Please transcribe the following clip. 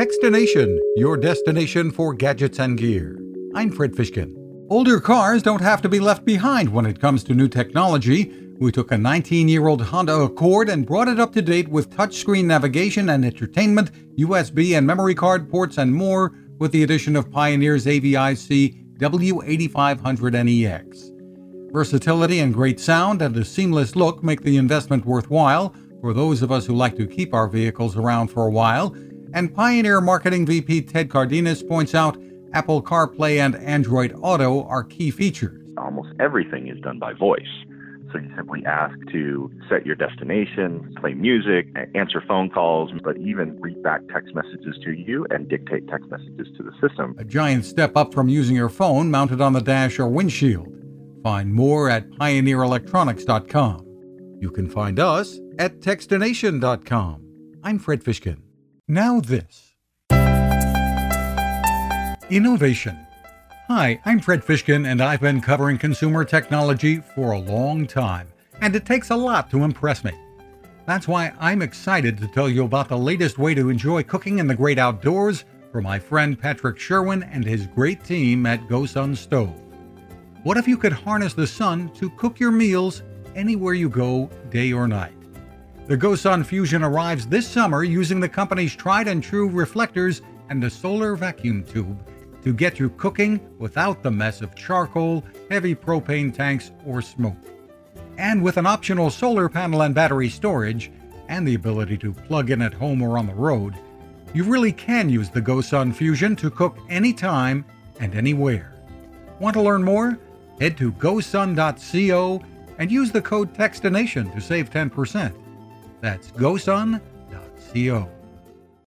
Techtination, your destination for gadgets and gear. I'm Fred Fishkin. Older cars don't have to be left behind when it comes to new technology. We took a 19-year-old Honda Accord and brought it up to date with touchscreen navigation and entertainment, USB and memory card ports, and more with the addition of Pioneer's AVIC W8500NEX. Versatility and great sound and a seamless look make the investment worthwhile for those of us who like to keep our vehicles around for a while. And Pioneer Marketing VP Ted Cardenas points out Apple CarPlay and Android Auto are key features. Almost everything is done by voice. So you simply ask to set your destination, play music, answer phone calls, but even read back text messages to you and dictate text messages to the system. A giant step up from using your phone mounted on the dash or windshield. Find more at PioneerElectronics.com. You can find us at Techtination.com. I'm Fred Fishkin. Now this. Innovation. Hi, I'm Fred Fishkin, and I've been covering consumer technology for a long time, and it takes a lot to impress me. That's why I'm excited to tell you about the latest way to enjoy cooking in the great outdoors from my friend Patrick Sherwin and his great team at GoSun Stove. What if you could harness the sun to cook your meals anywhere you go, day or night? The GoSun Fusion arrives this summer using the company's tried and true reflectors and a solar vacuum tube to get you cooking without the mess of charcoal, heavy propane tanks, or smoke. And with an optional solar panel and battery storage, and the ability to plug in at home or on the road, you really can use the GoSun Fusion to cook anytime and anywhere. Want to learn more? Head to GoSun.co and use the code TEXTINATION to save 10%. That's GoSun.co.